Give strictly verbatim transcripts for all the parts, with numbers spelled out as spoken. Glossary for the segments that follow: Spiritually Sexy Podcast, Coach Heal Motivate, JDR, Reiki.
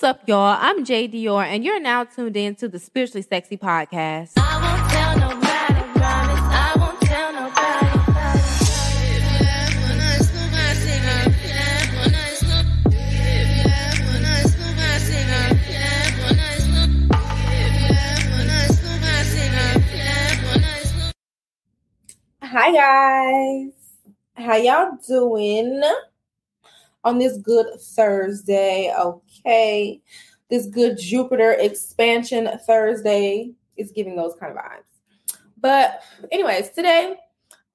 What's up, y'all? I'm J D R, and you're now tuned in to the Spiritually Sexy Podcast. I won't tell nobody, promise. I won't tell nobody. Hi, guys. How y'all doing? On this good Thursday, okay, this good Jupiter expansion Thursday is giving those kind of vibes. But anyways, today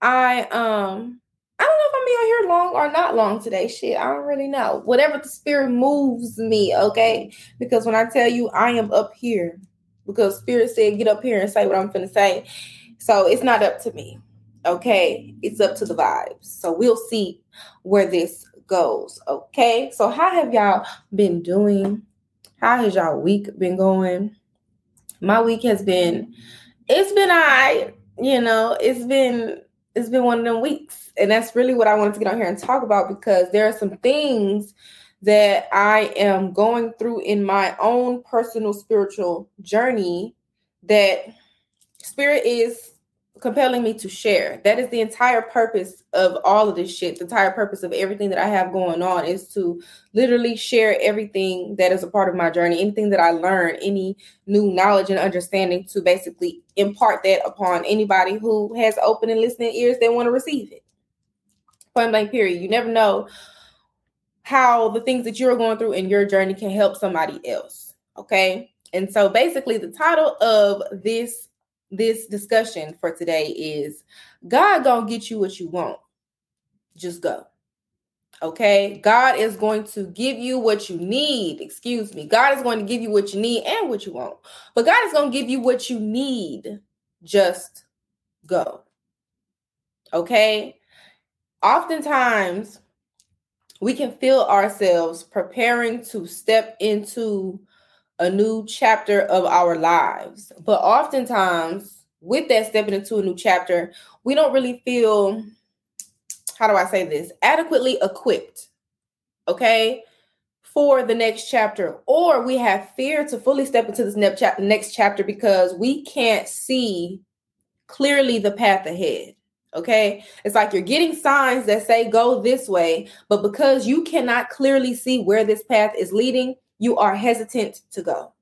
I um I don't know if I'm gonna be out here long or not long today. Shit, I don't really know. Whatever the spirit moves me, okay. Because when I tell you I am up here, because spirit said get up here and say what I'm finna say, so it's not up to me, okay. It's up to the vibes. So we'll see where this goes. Okay, so how have y'all been doing? How has y'all week been going? My week has been, it's been all right. You know, it's been, it's been one of them weeks. And that's really what I wanted to get on here and talk about, because there are some things that I am going through in my own personal spiritual journey that spirit is compelling me to share. That is the entire purpose of all of this shit. The entire purpose of everything that I have going on is to literally share everything that is a part of my journey, anything that I learn, any new knowledge and understanding, to basically impart that upon anybody who has open and listening ears that want to receive it. Point blank, period. You never know how the things that you're going through in your journey can help somebody else. Okay. And so basically the title of this This discussion for today is God gonna get you what you want. Just go. Okay. God is going to give you what you need. Excuse me. God is going to give you what you need and what you want. But God is gonna give you what you need. Just go. Okay. Oftentimes we can feel ourselves preparing to step into a new chapter of our lives. But oftentimes with that stepping into a new chapter, we don't really feel, how do I say this, adequately equipped, okay, for the next chapter. Or we have fear to fully step into this next chapter because we can't see clearly the path ahead, okay? It's like you're getting signs that say go this way, but because you cannot clearly see where this path is leading, you are hesitant to go.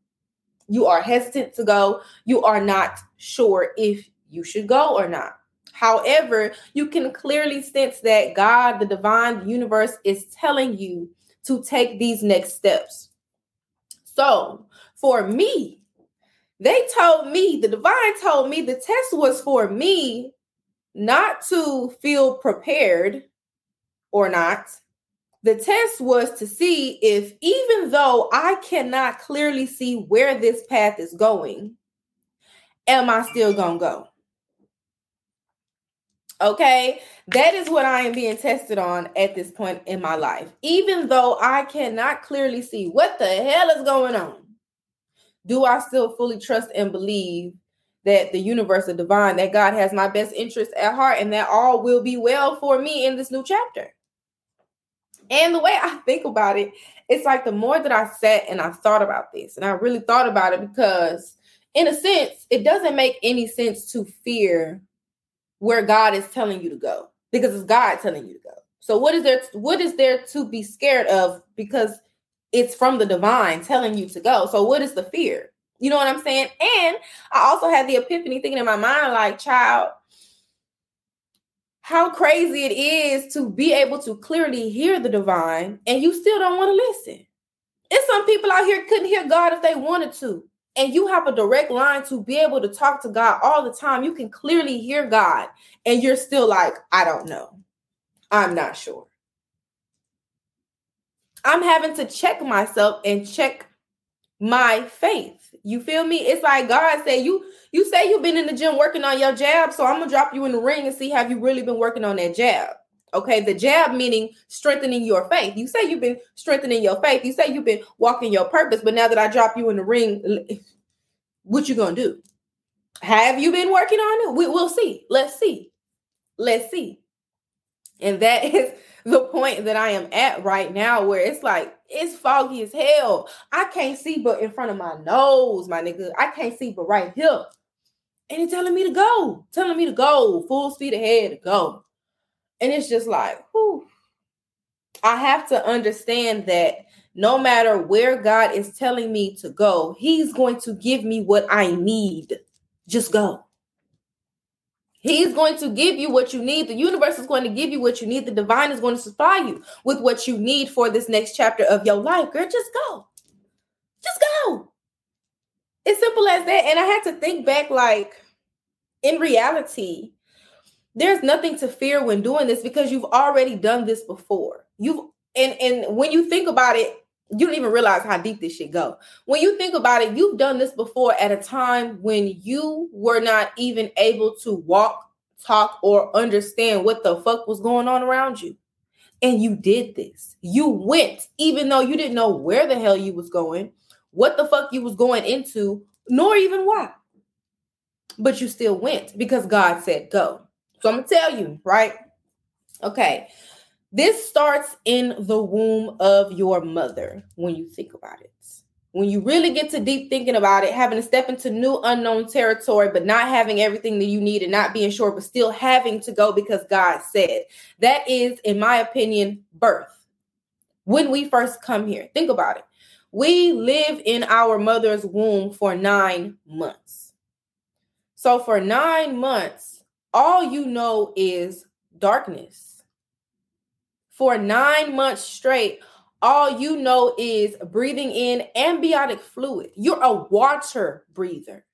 You are hesitant to go. You are not sure if you should go or not. However, you can clearly sense that God, the divine universe, is telling you to take these next steps. So for me, they told me, the divine told me the test was for me not to feel prepared or not. The test was to see if, even though I cannot clearly see where this path is going, am I still gonna go? Okay, that is what I am being tested on at this point in my life. Even though I cannot clearly see what the hell is going on, do I still fully trust and believe that the universe is divine, that God has my best interests at heart, and that all will be well for me in this new chapter? And the way I think about it, it's like the more that I sat and I thought about this, and I really thought about it, because in a sense, it doesn't make any sense to fear where God is telling you to go, because it's God telling you to go. So what is there, what is there to be scared of? Because it's from the divine telling you to go. So what is the fear? You know what I'm saying? And I also had the epiphany thinking in my mind, like, child, how crazy it is to be able to clearly hear the divine and you still don't want to listen. And some people out here couldn't hear God if they wanted to. And you have a direct line to be able to talk to God all the time. You can clearly hear God and you're still like, I don't know. I'm not sure. I'm having to check myself and check my faith. You feel me? It's like God said, you you say you've been in the gym working on your jab, so I'm gonna drop you in the ring and see have you really been working on that jab. Okay, the jab meaning strengthening your faith. You say you've been strengthening your faith. You say you've been walking your purpose, but now that I drop you in the ring, what you gonna do? Have you been working on it? We, we'll see. Let's see. Let's see. And that is the point that I am at right now where it's like, it's foggy as hell. I can't see but in front of my nose, my nigga. I can't see but right here. And it's telling me to go, telling me to go, full speed ahead to go. And it's just like, whew. I have to understand that no matter where God is telling me to go, he's going to give me what I need. Just go. He's going to give you what you need. The universe is going to give you what you need. The divine is going to supply you with what you need for this next chapter of your life. Girl, just go. Just go. It's simple as that. And I had to think back, like, in reality, there's nothing to fear when doing this because you've already done this before. You've and and when you think about it, you don't even realize how deep this shit go. When you think about it, you've done this before at a time when you were not even able to walk, talk, or understand what the fuck was going on around you. And you did this. You went, even though you didn't know where the hell you was going, what the fuck you was going into, nor even why. But you still went because God said go. So I'm going to tell you, right? Okay. This starts in the womb of your mother when you think about it. When you really get to deep thinking about it, having to step into new unknown territory, but not having everything that you need and not being sure, but still having to go because God said. That is, in my opinion, birth. When we first come here, think about it. We live in our mother's womb for nine months. So for nine months, all you know is darkness. For nine months straight, all you know is breathing in amniotic fluid. You're a water breather.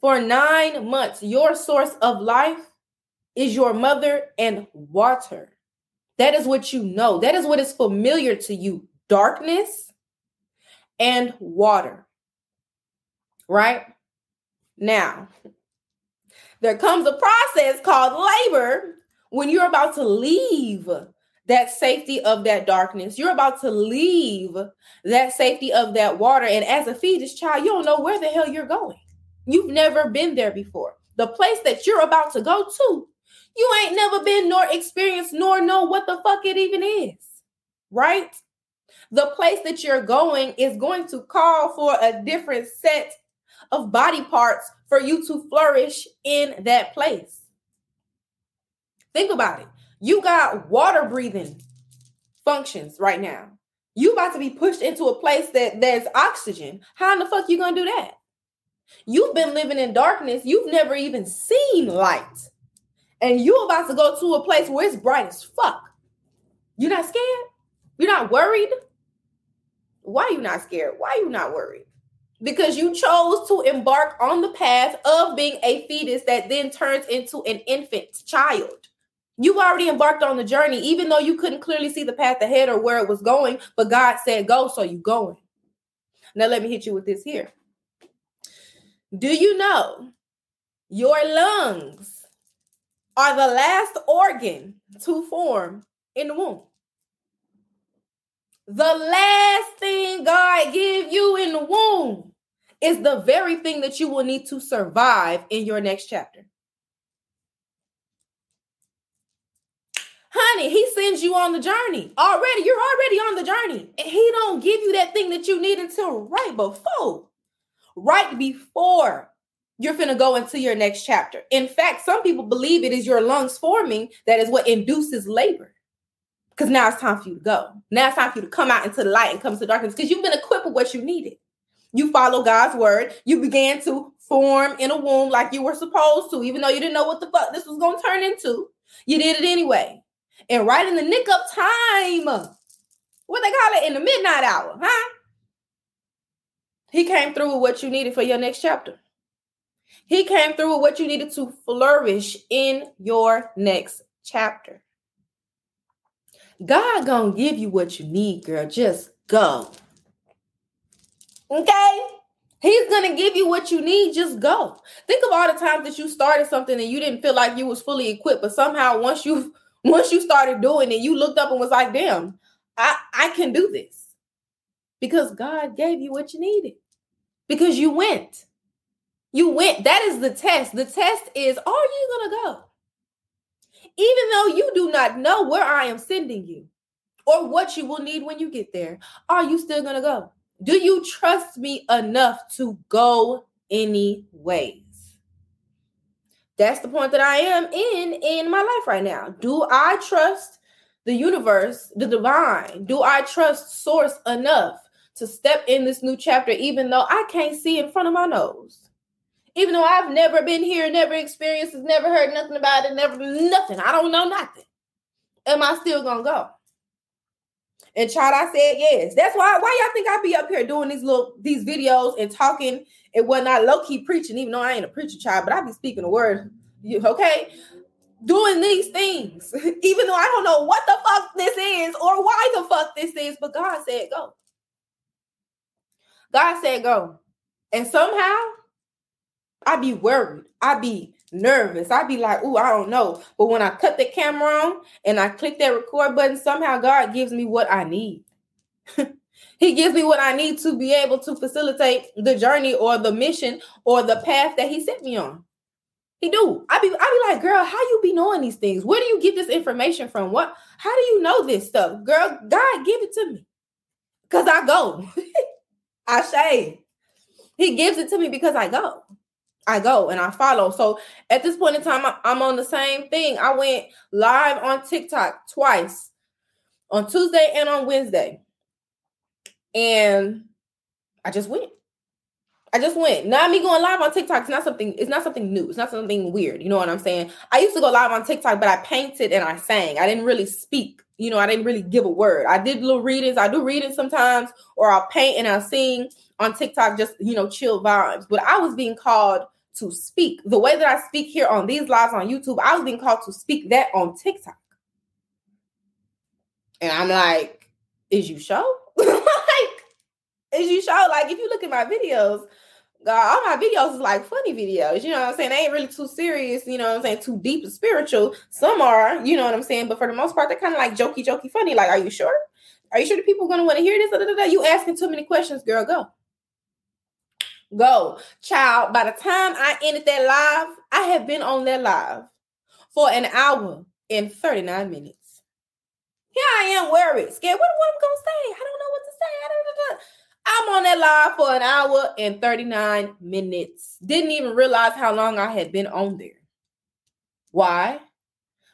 For nine months, your source of life is your mother and water. That is what you know. That is what is familiar to you. Darkness and water. Right? Now, there comes a process called labor when you're about to leave that safety of that darkness. You're about to leave that safety of that water. And as a fetus child, you don't know where the hell you're going. You've never been there before. The place that you're about to go to, you ain't never been nor experienced nor know what the fuck it even is, right? The place that you're going is going to call for a different set of body parts for you to flourish in that place. Think about it. You got water breathing functions right now. You about to be pushed into a place that there's oxygen. How in the fuck you gonna do that? You've been living in darkness. You've never even seen light. And you about to go to a place where it's bright as fuck. You're not scared? You're not worried? Why are you not scared? Why are you not worried? Because you chose to embark on the path of being a fetus that then turns into an infant child. You've already embarked on the journey, even though you couldn't clearly see the path ahead or where it was going, but God said go, so you're going. Now let me hit you with this here. Do you know your lungs are the last organ to form in the womb? The last thing God give you in the womb is the very thing that you will need to survive in your next chapter. Honey, he sends you on the journey already. You're already on the journey. And he don't give you that thing that you need until right before. Right before you're finna go into your next chapter. In fact, some people believe it is your lungs forming that is what induces labor. Because now it's time for you to go. Now it's time for you to come out into the light and come to darkness. Because you've been equipped with what you needed. You follow God's word. You began to form in a womb like you were supposed to, even though you didn't know what the fuck this was going to turn into. You did it anyway. And right in the nick of time, what they call it, in the midnight hour, huh? He came through with what you needed for your next chapter. He came through with what you needed to flourish in your next chapter. God gonna give you what you need, girl. Just go. Okay? He's gonna give you what you need. Just go. Think of all the times that you started something and you didn't feel like you was fully equipped, but somehow once you once you started doing it, you looked up and was like, damn, I, I can do this. Because God gave you what you needed. Because you went. You went. That is the test. The test is, are you gonna go? even though you do not know where I am sending you or what you will need when you get there, are you still going to go? Do you trust me enough to go anyways? That's the point that I am in in my life right now. Do I trust the universe, the divine? Do I trust source enough to step in this new chapter, even though I can't see in front of my nose? Even though I've never been here, never experienced it, never heard nothing about it, never nothing. I don't know nothing. Am I still going to go? And child, I said yes. That's why, why y'all think I be up here doing these little, these videos and talking and whatnot, low-key preaching, even though I ain't a preacher child, but I be speaking the word, okay? Doing these things, even though I don't know what the fuck this is or why the fuck this is, but God said go. God said go. And somehow, I be worried. I be nervous. I be like, ooh, I don't know. But when I cut the camera on and I click that record button, somehow God gives me what I need. He gives me what I need to be able to facilitate the journey or the mission or the path that he sent me on. He do. I be, I be like, girl, how you be knowing these things? Where do you get this information from? What? How do you know this stuff? Girl, God give it to me. Because I go. I say. He gives it to me because I go. I go and I follow. So at this point in time, I'm on the same thing. I went live on TikTok twice, on Tuesday and on Wednesday. And I just went. I just went. Now me going live on TikTok is not something, it's not something new. It's not something weird. You know what I'm saying? I used to go live on TikTok, but I painted and I sang. I didn't really speak. You know, I didn't really give a word. I did little readings. I do readings sometimes, or I'll paint and I'll sing on TikTok, just, you know, chill vibes. But I was being called to speak. The way that I speak here on these lives on YouTube, I was being called to speak that on TikTok. And I'm like, is you sure? Like, is you sure? Like, if you look at my videos, God, all my videos is like funny videos. You know what I'm saying? They ain't really too serious. You know what I'm saying? Too deep and spiritual. Some are, you know what I'm saying? But for the most part, they're kind of like jokey, jokey, funny. Like, are you sure? Are you sure the people are going to want to hear this? Da, da, da, da. You asking too many questions, girl. Go. Go, child. By the time I ended that live, I had been on that live for an hour and thirty-nine minutes. Here I am worried, scared. What, what am I going to say? I don't know what to say. I don't, I'm on that live for an hour and thirty-nine minutes. Didn't even realize how long I had been on there. Why?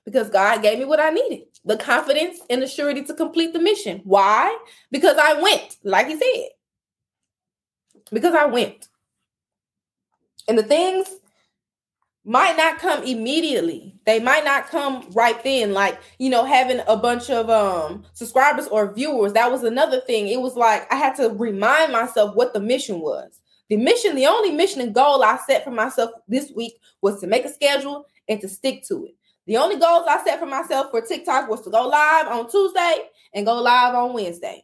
Because God gave me what I needed. The confidence and the surety to complete the mission. Why? Because I went, like he said. Because I went. And the things might not come immediately. They might not come right then. Like, you know, having a bunch of um, subscribers or viewers, that was another thing. It was like I had to remind myself what the mission was. The mission, the only mission and goal I set for myself this week was to make a schedule and to stick to it. The only goals I set for myself for TikTok was to go live on Tuesday and go live on Wednesday.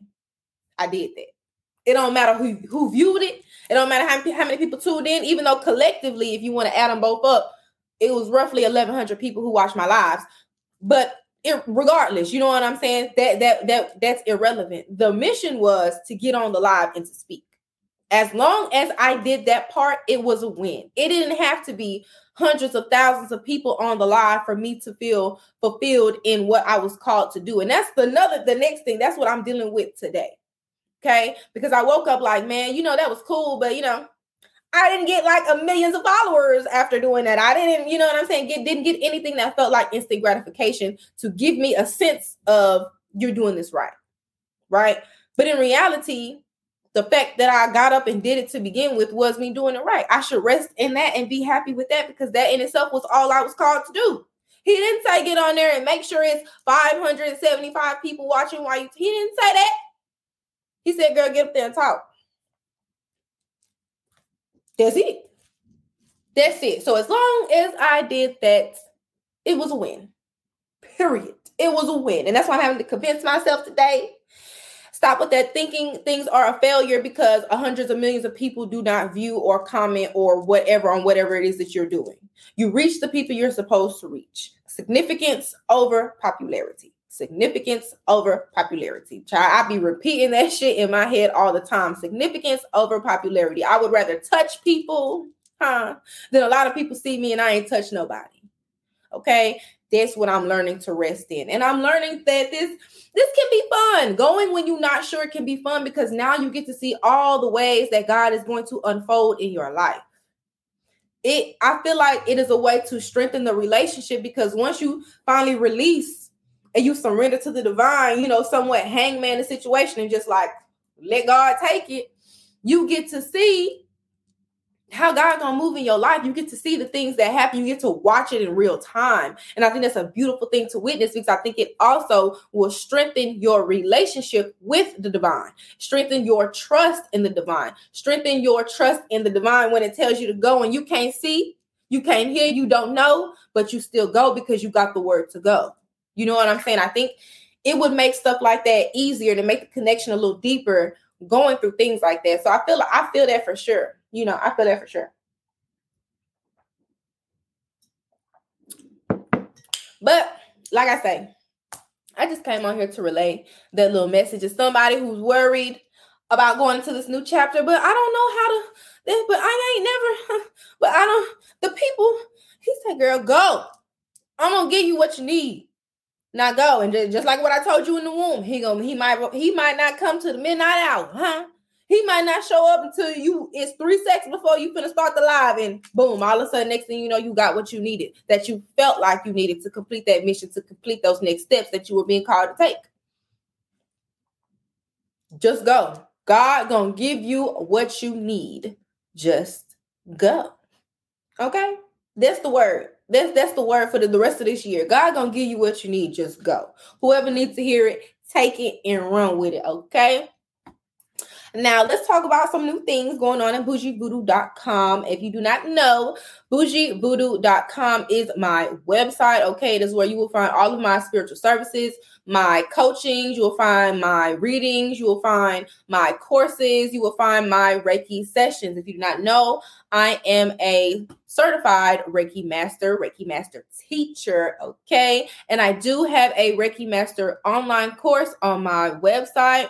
I did that. It don't matter who, who viewed it. It don't matter how, how many people tuned in, even though collectively, if you want to add them both up, it was roughly eleven hundred people who watched my lives. But it, regardless, you know what I'm saying? That that that that's irrelevant. The mission was to get on the live and to speak. As long as I did that part, it was a win. It didn't have to be hundreds of thousands of people on the live for me to feel fulfilled in what I was called to do. And that's another, the next thing. That's what I'm dealing with today. Okay, because I woke up like, man, you know, that was cool. But, you know, I didn't get like a millions of followers after doing that. I didn't, you know what I'm saying? Get, didn't get anything that felt like instant gratification to give me a sense of you're doing this right. Right. But in reality, the fact that I got up and did it to begin with was me doing it right. I should rest in that and be happy with that, because that in itself was all I was called to do. He didn't say get on there and make sure it's five hundred seventy-five people watching while you. He didn't say that. He said, girl, get up there and talk. That's it. That's it. So as long as I did that, it was a win. Period. It was a win. And that's why I'm having to convince myself today. Stop with that thinking things are a failure because hundreds of millions of people do not view or comment or whatever on whatever it is that you're doing. You reach the people you're supposed to reach. Significance over popularity. Significance over popularity. Child, I be repeating that shit in my head all the time. Significance over popularity. I would rather touch people, huh, than a lot of people see me and I ain't touch nobody. Okay? that's what I'm learning to rest in. And I'm learning that this, this can be fun. Going when you're not sure can be fun, because now you get to see all the ways that God is going to unfold in your life. It, I feel like it is a way to strengthen the relationship, because once you finally release and you surrender to the divine, you know, somewhat hangman the situation and just like let God take it, you get to see how God gonna move in your life. You get to see the things that happen. You get to watch it in real time. And I think that's a beautiful thing to witness, because I think it also will strengthen your relationship with the divine, strengthen your trust in the divine, strengthen your trust in the divine when it tells you to go and you can't see, you can't hear, you don't know, but you still go because you got the word to go. You know what I'm saying? I think it would make stuff like that easier, to make the connection a little deeper going through things like that. So I feel, I feel that for sure. You know, I feel that for sure. But like I say, I just came on here to relay that little message of somebody who's worried about going into this new chapter, but I don't know how to, but I ain't never, but I don't, the people, he said, girl, go. I'm going to give you what you need. Now go. And just, just like what I told you in the womb, he gonna, he might, he might not come to the midnight hour, huh? He might not show up until you, it's three seconds before you finna start the live, and boom, all of a sudden, next thing you know, you got what you needed, that you felt like you needed to complete that mission, to complete those next steps that you were being called to take. Just go. God gonna give you what you need. Just go. Okay? That's the word. That's, that's the word for the, the rest of this year. God gonna give you what you need. Just go. Whoever needs to hear it, take it and run with it. Okay? Now, let's talk about some new things going on at Bougie Vodou dot com. If you do not know, Bougie Vodou dot com is my website, okay? It is where you will find all of my spiritual services, my coachings, you will find my readings, you will find my courses, you will find my Reiki sessions. If you do not know, I am a certified Reiki master, Reiki master teacher, okay? And I do have a Reiki master online course on my website.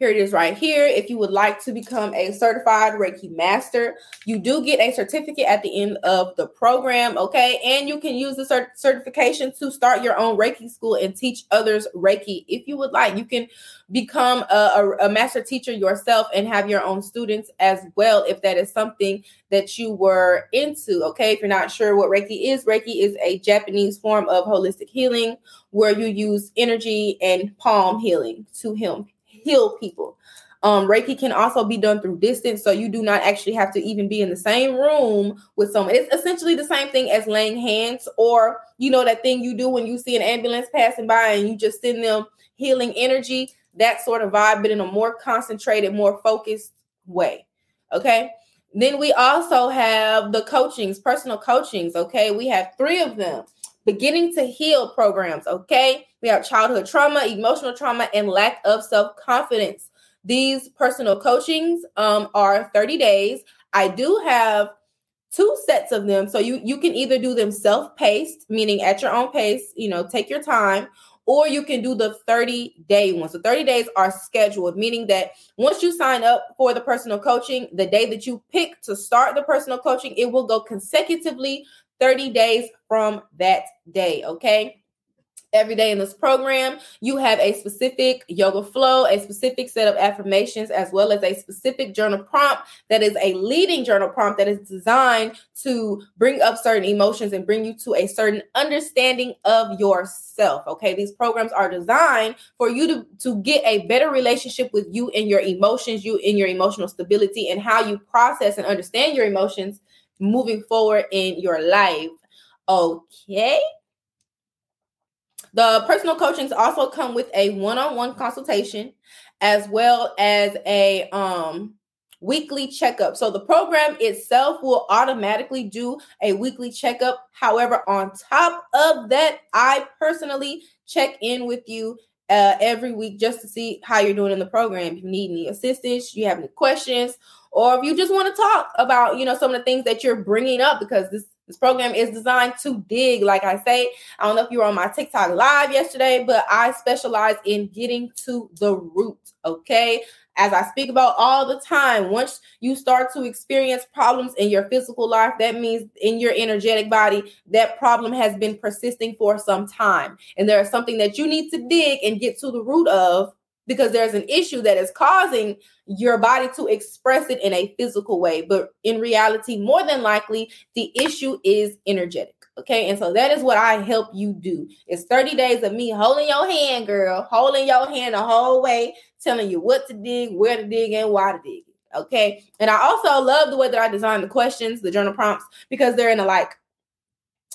Here it is right here. If you would like to become a certified Reiki master, you do get a certificate at the end of the program, okay? And you can use the cert- certification to start your own Reiki school and teach others Reiki. If you would like, you can become a, a, a master teacher yourself and have your own students as well, if that is something that you were into, okay? If you're not sure what Reiki is, Reiki is a Japanese form of holistic healing where you use energy and palm healing to heal. heal people. Um, Reiki can also be done through distance, so you do not actually have to even be in the same room with someone. It's essentially the same thing as laying hands, or, you know, that thing you do when you see an ambulance passing by and you just send them healing energy, that sort of vibe, but in a more concentrated, more focused way. Okay. Then we also have the coachings, personal coachings. Okay. We have three of them. Beginning to heal programs, okay? We have childhood trauma, emotional trauma, and lack of self-confidence. These personal coachings um, are thirty days. I do have two sets of them. So you, you can either do them self-paced, meaning at your own pace, you know, take your time, or you can do the thirty-day one. So thirty days are scheduled, meaning that once you sign up for the personal coaching, the day that you pick to start the personal coaching, it will go consecutively thirty days from that day, okay? Every day in this program, you have a specific yoga flow, a specific set of affirmations, as well as a specific journal prompt that is a leading journal prompt that is designed to bring up certain emotions and bring you to a certain understanding of yourself, okay? These programs are designed for you to, to get a better relationship with you and your emotions, you and your emotional stability, and how you process and understand your emotions moving forward in your life. Okay. The personal coachings also come with a one-on-one consultation, as well as a um, weekly checkup. So the program itself will automatically do a weekly checkup. However, on top of that, I personally check in with you uh, every week just to see how you're doing in the program. If you need any assistance, you have any questions, or if you just want to talk about, you know, some of the things that you're bringing up, because this This program is designed to dig. Like I say, I don't know if you were on my TikTok live yesterday, but I specialize in getting to the root, okay? As I speak about all the time, once you start to experience problems in your physical life, that means in your energetic body, that problem has been persisting for some time. And there is something that you need to dig and get to the root of, because there's an issue that is causing your body to express it in a physical way. But in reality, more than likely, the issue is energetic. Okay. And so that is what I help you do. It's thirty days of me holding your hand, girl, holding your hand the whole way, telling you what to dig, where to dig, and why to dig. Okay. And I also love the way that I designed the questions, the journal prompts, because they're in a like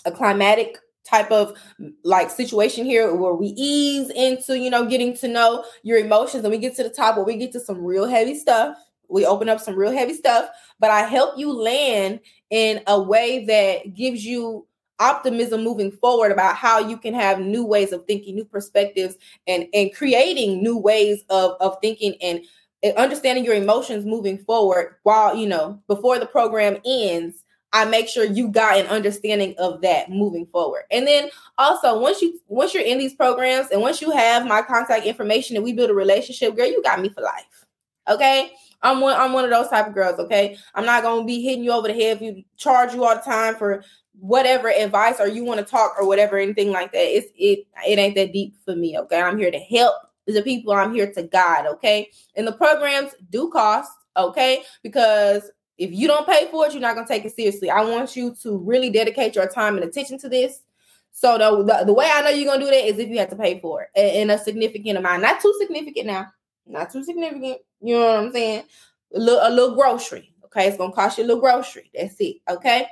a climatic type of like situation here where we ease into, you know, getting to know your emotions, and we get to the top where we get to some real heavy stuff. We open up some real heavy stuff, but I help you land in a way that gives you optimism moving forward about how you can have new ways of thinking, new perspectives, and, and creating new ways of, of thinking and, and understanding your emotions moving forward while, you know, before the program ends. I make sure you got an understanding of that moving forward. And then also, once you once you're in these programs and once you have my contact information and we build a relationship, girl, you got me for life. Okay? I'm one I'm one of those type of girls, okay? I'm not going to be hitting you over the head if you charge you all the time for whatever advice or you want to talk or whatever, anything like that. It's it it ain't that deep for me, okay? I'm here to help the people. I'm here to guide, okay? And the programs do cost, okay? Because if you don't pay for it, you're not going to take it seriously. I want you to really dedicate your time and attention to this. So the, the, the way I know you're going to do that is if you have to pay for it in a significant amount. Not too significant now. Not too significant. You know what I'm saying? A little, a little grocery. Okay? It's going to cost you a little grocery. That's it. Okay?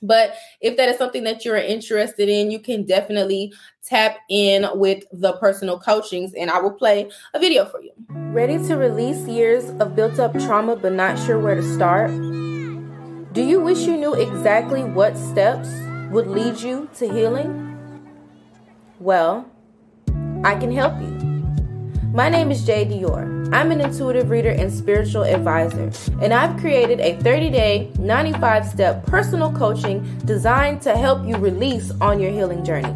But if that is something that you're interested in, you can definitely tap in with the personal coachings, and I will play a video for you. Ready to release years of built-up trauma but not sure where to start? Do you wish you knew exactly what steps would lead you to healing? Well, I can help you. My name is J D R. I'm an intuitive reader and spiritual advisor, and I've created a thirty-day, ninety-five-step personal coaching designed to help you release on your healing journey.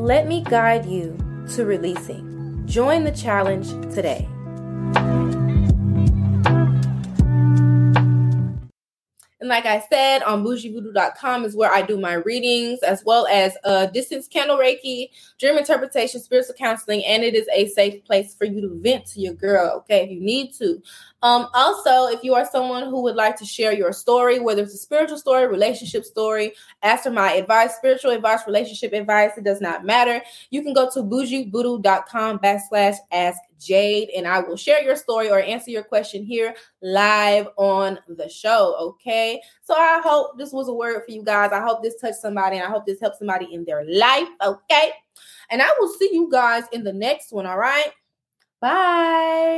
Let me guide you to releasing. Join the challenge today. And like I said, on Bougie Vodou dot com is where I do my readings, as well as uh, distance candle Reiki, dream interpretation, spiritual counseling, and it is a safe place for you to vent to your girl, okay, if you need to. Um, also, if you are someone who would like to share your story, whether it's a spiritual story, relationship story, ask for my advice, spiritual advice, relationship advice, it does not matter. You can go to Boujie Vodou dot com backslash ask Jade, and I will share your story or answer your question here live on the show, okay? So I hope this was a word for you guys. I hope this touched somebody, and I hope this helped somebody in their life, okay? And I will see you guys in the next one, all right? Bye.